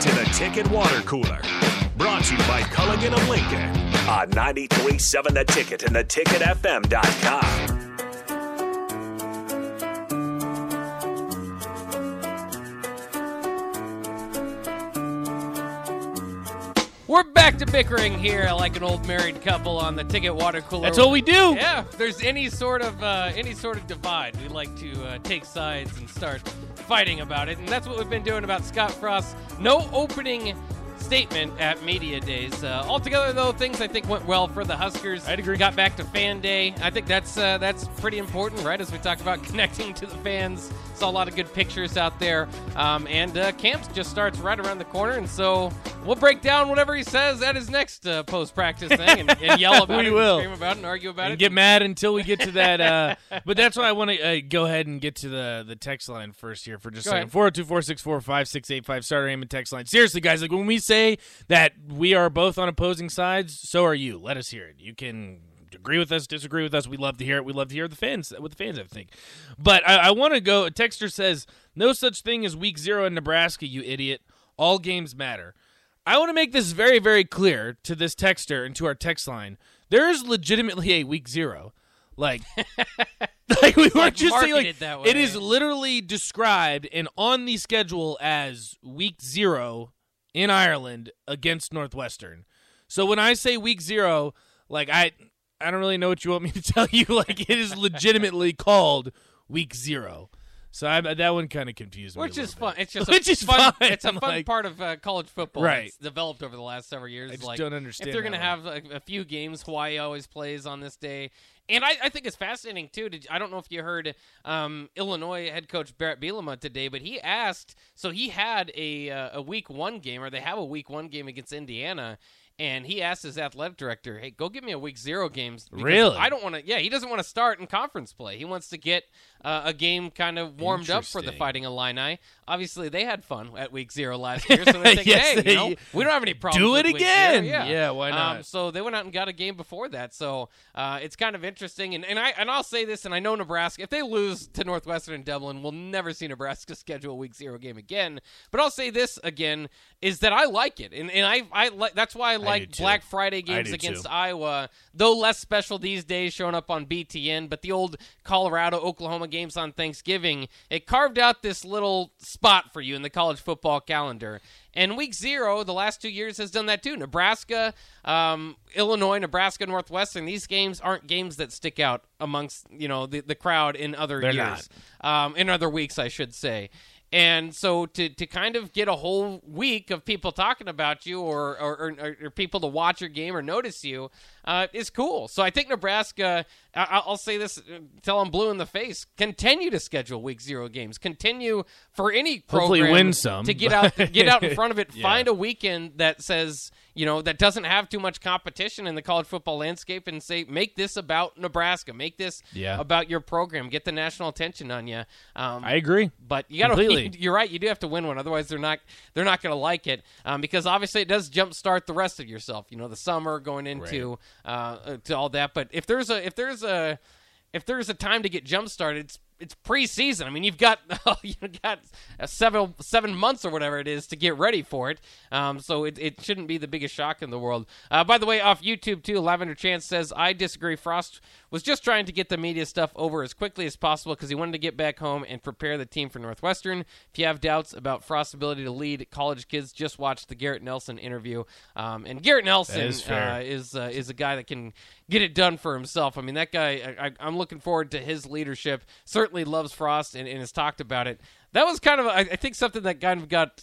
to the Ticket Water Cooler. Brought to you by Culligan of Lincoln on 93.7 The Ticket and theticketfm.com. We're back to bickering here like an old married couple on the Ticket Water Cooler. That's what we do. Yeah, if there's any sort of divide, we like to take sides and start fighting about it, and that's what we've been doing about Scott Frost's no opening statement at Media Days. Altogether, though, things I think went well for the Huskers. I'd agree. Got back to Fan Day. I think that's pretty important, right? As we talked about connecting to the fans, saw a lot of good pictures out there, and camp just starts right around the corner, and so we'll break down whatever he says at his next post-practice thing and yell about it, will. And scream about it, and argue about it. And get mad until we get to that. But that's why I want to go ahead and get to the text line first here for just a second. 402-464-5685, starter aim and text line. Seriously, guys, like when we say that we are both on opposing sides, so are you. Let us hear it. You can agree with us, disagree with us. We love to hear it. We love to hear what the fans have to think. But I want to go. A texter says, "No such thing as week zero in Nebraska, you idiot. All games matter." I want to make this very, very clear to this texter and to our text line. There is legitimately a week zero. Like we weren't just saying, like, that way, it is literally described and on the schedule as week zero in Ireland against Northwestern. So when I say week zero, like I don't really know what you want me to tell you. Like it is legitimately called week zero. So that one kind of confused me. Which is fun. It's a fun part of college football. Right. It's developed over the last several years. I just don't understand. If they're going to have a few games, Hawaii always plays on this day. And I think it's fascinating, too. I don't know if you heard Illinois head coach Barrett Bielema today, but he asked. So he had a week one game, or they have a week one game against Indiana. And he asked his athletic director, "Hey, go get me a week zero games." Really? I don't want to. Yeah, he doesn't want to start in conference play. He wants to get a game kind of warmed up for the Fighting Illini. Obviously, they had fun at week zero last year, so they think, "Hey, we don't have any problems. Do it again." Yeah, why not? So they went out and got a game before that. So it's kind of interesting. And I'll say this, and I know Nebraska, if they lose to Northwestern and Dublin, we'll never see Nebraska schedule a week zero game again. But I'll say this again is that I like it, and that's why I like. Like Black Friday games against Iowa, though less special these days, showing up on BTN, but the old Colorado, Oklahoma games on Thanksgiving, it carved out this little spot for you in the college football calendar. And week zero, the last 2 years, has done that too. Nebraska, Illinois, Nebraska, Northwestern, these games aren't games that stick out amongst, the crowd in other years. In other weeks, I should say. And so to kind of get a whole week of people talking about you or people to watch your game or notice you is cool. So I think Nebraska, I'll say this till I'm blue in the face, continue to schedule week zero games. Continue for any program hopefully win some. To get out in front of it. Yeah. Find a weekend that says, that doesn't have too much competition in the college football landscape and say, make this about Nebraska. Make this about your program. Get the national attention on you. I agree. But you got to. You're right. You do have to win one, otherwise they're not going to like it because obviously it does jumpstart the rest of yourself. The summer going into to all that. But if there's a time to get jumpstarted, it's preseason. I mean, you've got 7 months or whatever it is to get ready for it. So it shouldn't be the biggest shock in the world. By the way, off YouTube too, Lavender Chance says, "I disagree. Frost was just trying to get the media stuff over as quickly as possible because he wanted to get back home and prepare the team for Northwestern. If you have doubts about Frost's ability to lead college kids, just watch the Garrett Nelson interview." And Garrett Nelson is a guy that can get it done for himself. I mean, that guy, I'm looking forward to his leadership. Certainly loves Frost and has talked about it. That was kind of, I think, something that kind of got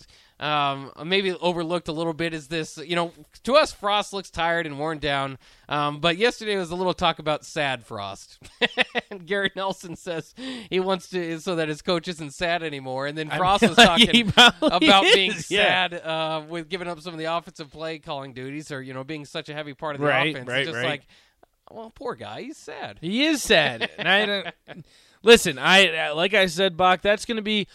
maybe overlooked a little bit is this, to us, Frost looks tired and worn down. But yesterday was a little talk about sad Frost. And Gary Nelson says he wants to so that his coach isn't sad anymore. And then Frost was talking about being sad with giving up some of the offensive play calling duties or, being such a heavy part of the offense. Right, it's just like, well, poor guy, he's sad. He is sad. And I don't... Listen, I like I said, Bach, that's gonna be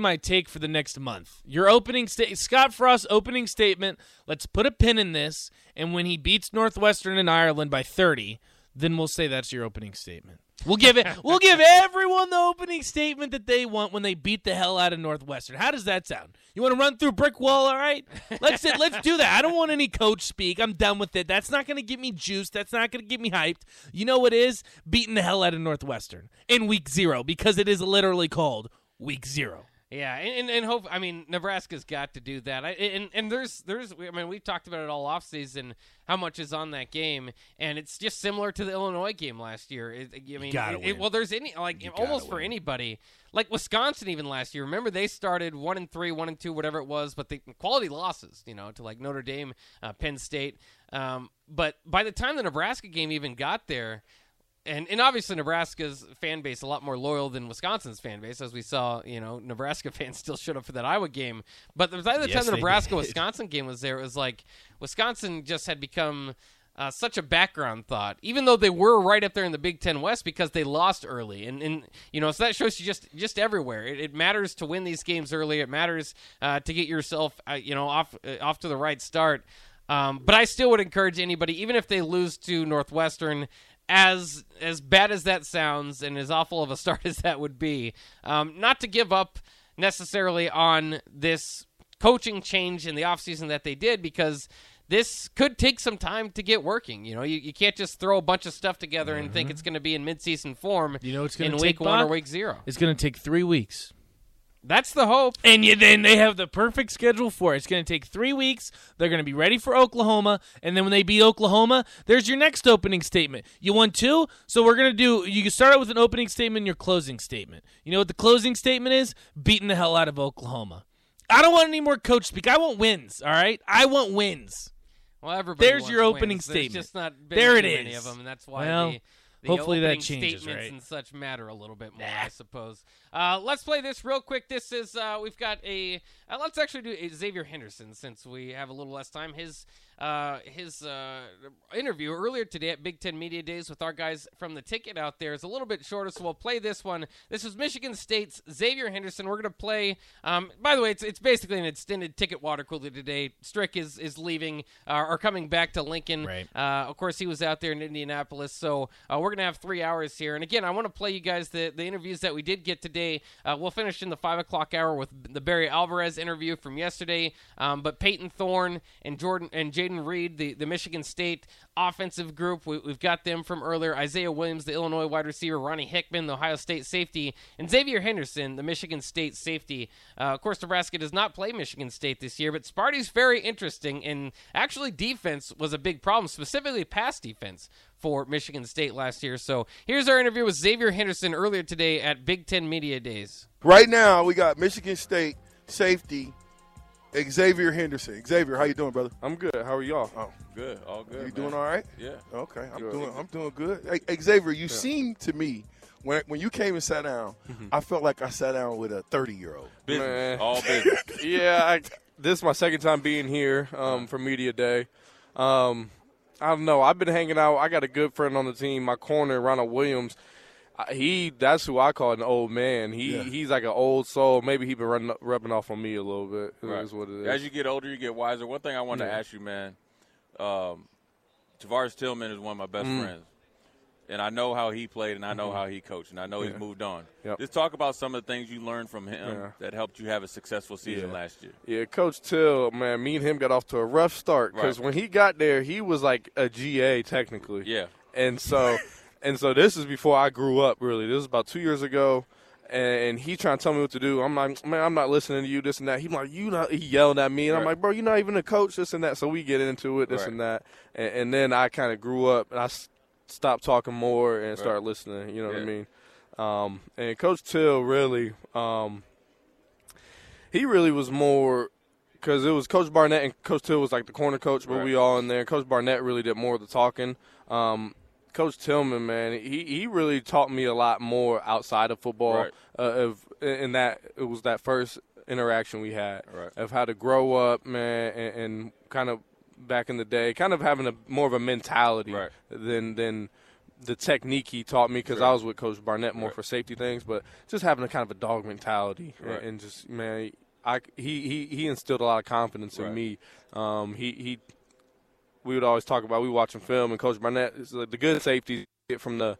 my take for the next month. Your opening Scott Frost's opening statement. Let's put a pin in this, and when he beats Northwestern and Ireland by 30, then we'll say that's your opening statement. We'll give everyone the opening statement that they want when they beat the hell out of Northwestern. How does that sound? You want to run through brick wall? All right, let's do that. I don't want any coach speak. I'm done with it. That's not going to get me juiced. That's not going to get me hyped. You know what is? Beating the hell out of Northwestern in week 0 because it is literally called week 0. Yeah, and hope. I mean, Nebraska's got to do that. There's. I mean, we've talked about it all offseason. How much is on that game, and it's just similar to the Illinois game last year. For anybody. Like Wisconsin, even last year, remember they started 1-3, 1-2, whatever it was, but the quality losses, to like Notre Dame, Penn State. But by the time the Nebraska game even got there, and obviously Nebraska's fan base a lot more loyal than Wisconsin's fan base, as we saw, Nebraska fans still showed up for that Iowa game. But by the time the Nebraska-Wisconsin game was there, it was like Wisconsin just had become such a background thought, even though they were right up there in the Big Ten West because they lost early. So that shows you just everywhere. It matters to win these games early. It matters to get yourself, off to the right start. But I still would encourage anybody, even if they lose to Northwestern, as bad as that sounds and as awful of a start as that would be, not to give up necessarily on this coaching change in the offseason that they did, because this could take some time to get working. You can't just throw a bunch of stuff together and think it's going to be in midseason form in week 1 or week 0. It's going to take 3 weeks. That's the hope. And then they have the perfect schedule for it. It's going to take 3 weeks. They're going to be ready for Oklahoma. And then when they beat Oklahoma, there's your next opening statement. You won 2, so we're going to do – you can start out with an opening statement and your closing statement. You know what the closing statement is? Beating the hell out of Oklahoma. I don't want any more coach speak. I want wins, all right? I want wins. Well, everybody wants wins. There's your opening statement. There's just not been too many of them, and that's why the hopefully that changes, statements right? and such matter a little bit more, I suppose. Let's play this real quick. This is we've got a let's actually do Xavier Henderson since we have a little less time. His interview earlier today at Big Ten Media Days with our guys from The Ticket out there is a little bit shorter, so we'll play this one. This is Michigan State's Xavier Henderson. We're going to play by the way, it's basically an extended Ticket water cooler today. Strick is leaving or coming back to Lincoln. Right. Of course, he was out there in Indianapolis, so we're going to have 3 hours here. And again, I want to play you guys the interviews that we did get today. We'll finish in the 5 o'clock hour with the Barry Alvarez interview from yesterday. But Peyton Thorne and Jordan and Jaden Reed, the Michigan State offensive group, we've got them from earlier. Isaiah Williams, the Illinois wide receiver, Ronnie Hickman, the Ohio State safety, and Xavier Henderson, the Michigan State safety. Of course, Nebraska does not play Michigan State this year, but Sparty's very interesting, and actually defense was a big problem, specifically pass defense for Michigan State last year. So here's our interview with Xavier Henderson earlier today at Big Ten Media Days. Right now we got Michigan State safety Xavier Henderson. Xavier, how you doing, brother? I'm good. How are y'all? Oh, good. All good. You doing all right? Yeah. Okay. I'm doing good. Hey, Xavier, you seem to me when you came and sat down, I felt like I sat down with a 30-year-old. Business. Man. All business. This is my second time being here for Media Day. I don't know. I've been hanging out. I got a good friend on the team, my corner, Ronald Williams. That's who I call an old man. He's like an old soul. Maybe he's been rubbing off on me a little bit. Right. Is what it is. As you get older, you get wiser. One thing I wanted to ask you, man, Tavares Tillman is one of my best friends. And I know how he played, and I know how he coached, and I know he's moved on. Yep. Just talk about some of the things you learned from him that helped you have a successful season last year. Yeah, Coach Till, man, me and him got off to a rough start because when he got there, he was like a GA technically. Yeah. And so this is before I grew up, really. This was about 2 years ago, and he trying to tell me what to do. I'm like, man, I'm not listening to you, this and that. He's like, you know, he yelling at me, and I'm like, bro, you're not even a coach, this and that. So we get into it, this and that. And then I kind of grew up, and I stop talking more and start listening, you know what I mean? And Coach Till really, he really was more, because it was Coach Barnett and Coach Till was like the corner coach, but we all in there. Coach Barnett really did more of the talking. Coach Tillman, man, he really taught me a lot more outside of football. And that it was that first interaction we had of how to grow up, man, and kind of back in the day, kind of having more of a mentality than the technique he taught me, because I was with Coach Barnett more for safety things, but just having a kind of a dog mentality and just, man, he instilled a lot of confidence in me. We would always talk about we watching film, and Coach Barnett, the good safety get from the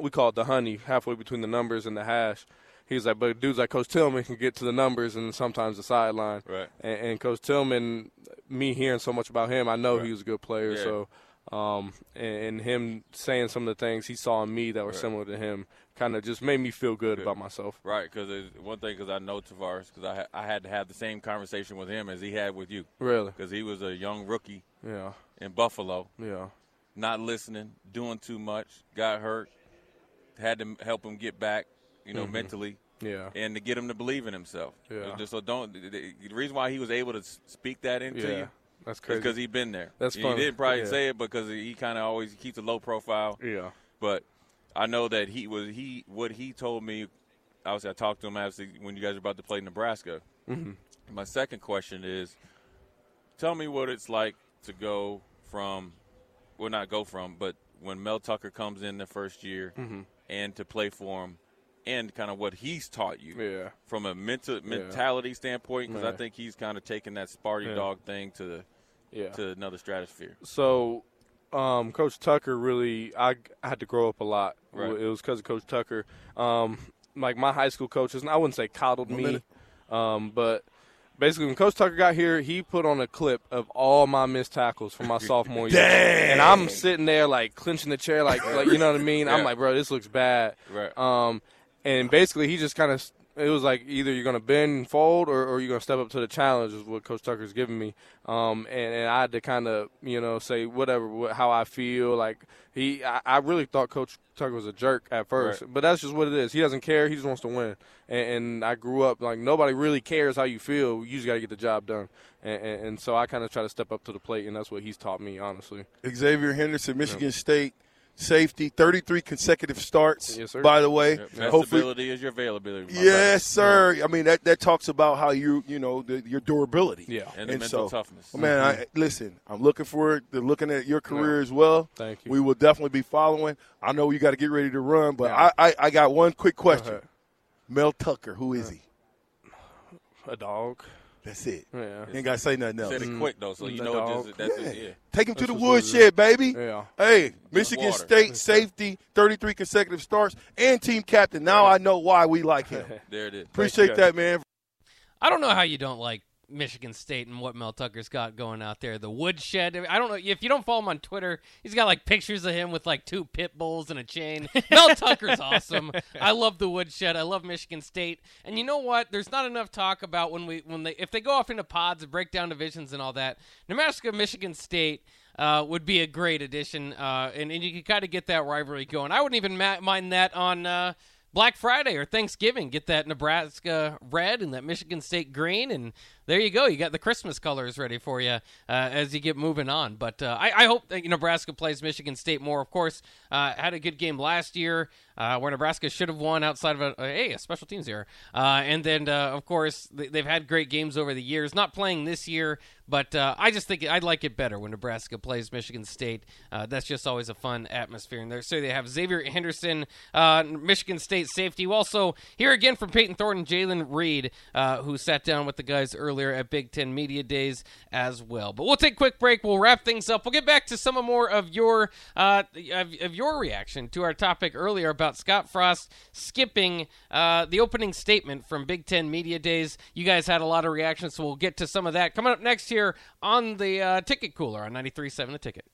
we call it the honey, halfway between the numbers and the hash. He's like, but dudes like Coach Tillman can get to the numbers and sometimes the sideline. Right. And Coach Tillman, me hearing so much about him, I know right. he was a good player. Yeah. So, and him saying some of the things he saw in me that were right. similar to him kind of just made me feel good about myself. Right, because one thing, because I know Tavares, because I had to have the same conversation with him as he had with you. Really? Because he was a young rookie yeah. in Buffalo. Yeah. Not listening, doing too much, got hurt, had to help him get back. You know, mm-hmm. mentally, yeah, and to get him to believe in himself. Yeah. So don't. The reason why he was able to speak that into yeah. you, that's crazy, because he'd been there. That's funny. He didn't probably yeah. say it because he kind of always keeps a low profile. Yeah. But I know that he was what he told me. Obviously, I talked to him obviously when you guys were about to play Nebraska. Mm-hmm. My second question is, tell me what it's like to go from, well, not go from, but when Mel Tucker comes in the first year mm-hmm. and to play for him. And kind of what he's taught you yeah. from a mentality yeah. standpoint, because I think he's kind of taken that Sparty yeah. dog thing to the yeah. to another stratosphere. So, Coach Tucker really, I had to grow up a lot. Right. It was because of Coach Tucker. Like my high school coaches, and I wouldn't say coddled me, but basically when Coach Tucker got here, he put on a clip of all my missed tackles from my sophomore year. And I'm sitting there like clenching the chair, like you know what I mean? Yeah. I'm like, bro, this looks bad. Right. And basically, he just kind of – it was like either you're going to bend and fold or you're going to step up to the challenge is what Coach Tucker's giving me. And I had to kind of, you know, say whatever, how I feel. Like I really thought Coach Tucker was a jerk at first. Right. But that's just what it is. He doesn't care. He just wants to win. And I grew up like nobody really cares how you feel. You just got to get the job done. And so I kind of try to step up to the plate, and that's what he's taught me, honestly. Xavier Henderson, Michigan State. Safety, 33 consecutive starts, yes, sir. By the way. Yep. Hopefully, is your availability. Yes, sir. Yeah. I mean, that talks about how you know, your durability. Yeah. And the mental toughness. Oh, man, mm-hmm. Listen, I'm looking forward to looking at your career as well. Thank you. We will definitely be following. I know you got to get ready to run, but yeah. I got one quick question. Uh-huh. Mel Tucker, who is he? A dog. That's it. Yeah. You ain't got to say nothing else. Said it quick, though, so you know that's it. Yeah. Take him to the woodshed, baby. Yeah. Hey, Michigan State safety, 33 consecutive starts, and team captain. Now I know why we like him. There it is. Appreciate that, man. I don't know how you don't like Michigan State and what Mel Tucker's got going out there. The woodshed. I don't know. If you don't follow him on Twitter, he's got, like, pictures of him with, like, 2 pit bulls and a chain. Mel Tucker's awesome. I love the woodshed. I love Michigan State. And you know what? There's not enough talk about if they go off into pods and break down divisions and all that. Nebraska, Michigan State would be a great addition, and you can kind of get that rivalry going. I wouldn't even mind that on Black Friday or Thanksgiving. Get that Nebraska red and that Michigan State green, and there you go. You got the Christmas colors ready for you as you get moving on. But I hope that Nebraska plays Michigan State more. Of course, had a good game last year where Nebraska should have won outside of a special teams error. And then, of course, they've had great games over the years. Not playing this year, but I just think I'd like it better when Nebraska plays Michigan State. That's just always a fun atmosphere in there. So they have Xavier Henderson, Michigan State safety. We'll also hear again from Peyton Thorne and Jalen Reed, who sat down with the guys earlier at Big Ten Media Days as well. But we'll take a quick break. We'll wrap things up. We'll get back to some more of your reaction to our topic earlier about Scott Frost skipping the opening statement from Big Ten Media Days. You guys had a lot of reactions, so we'll get to some of that coming up next here on the Ticket Cooler on 93.7 The Ticket.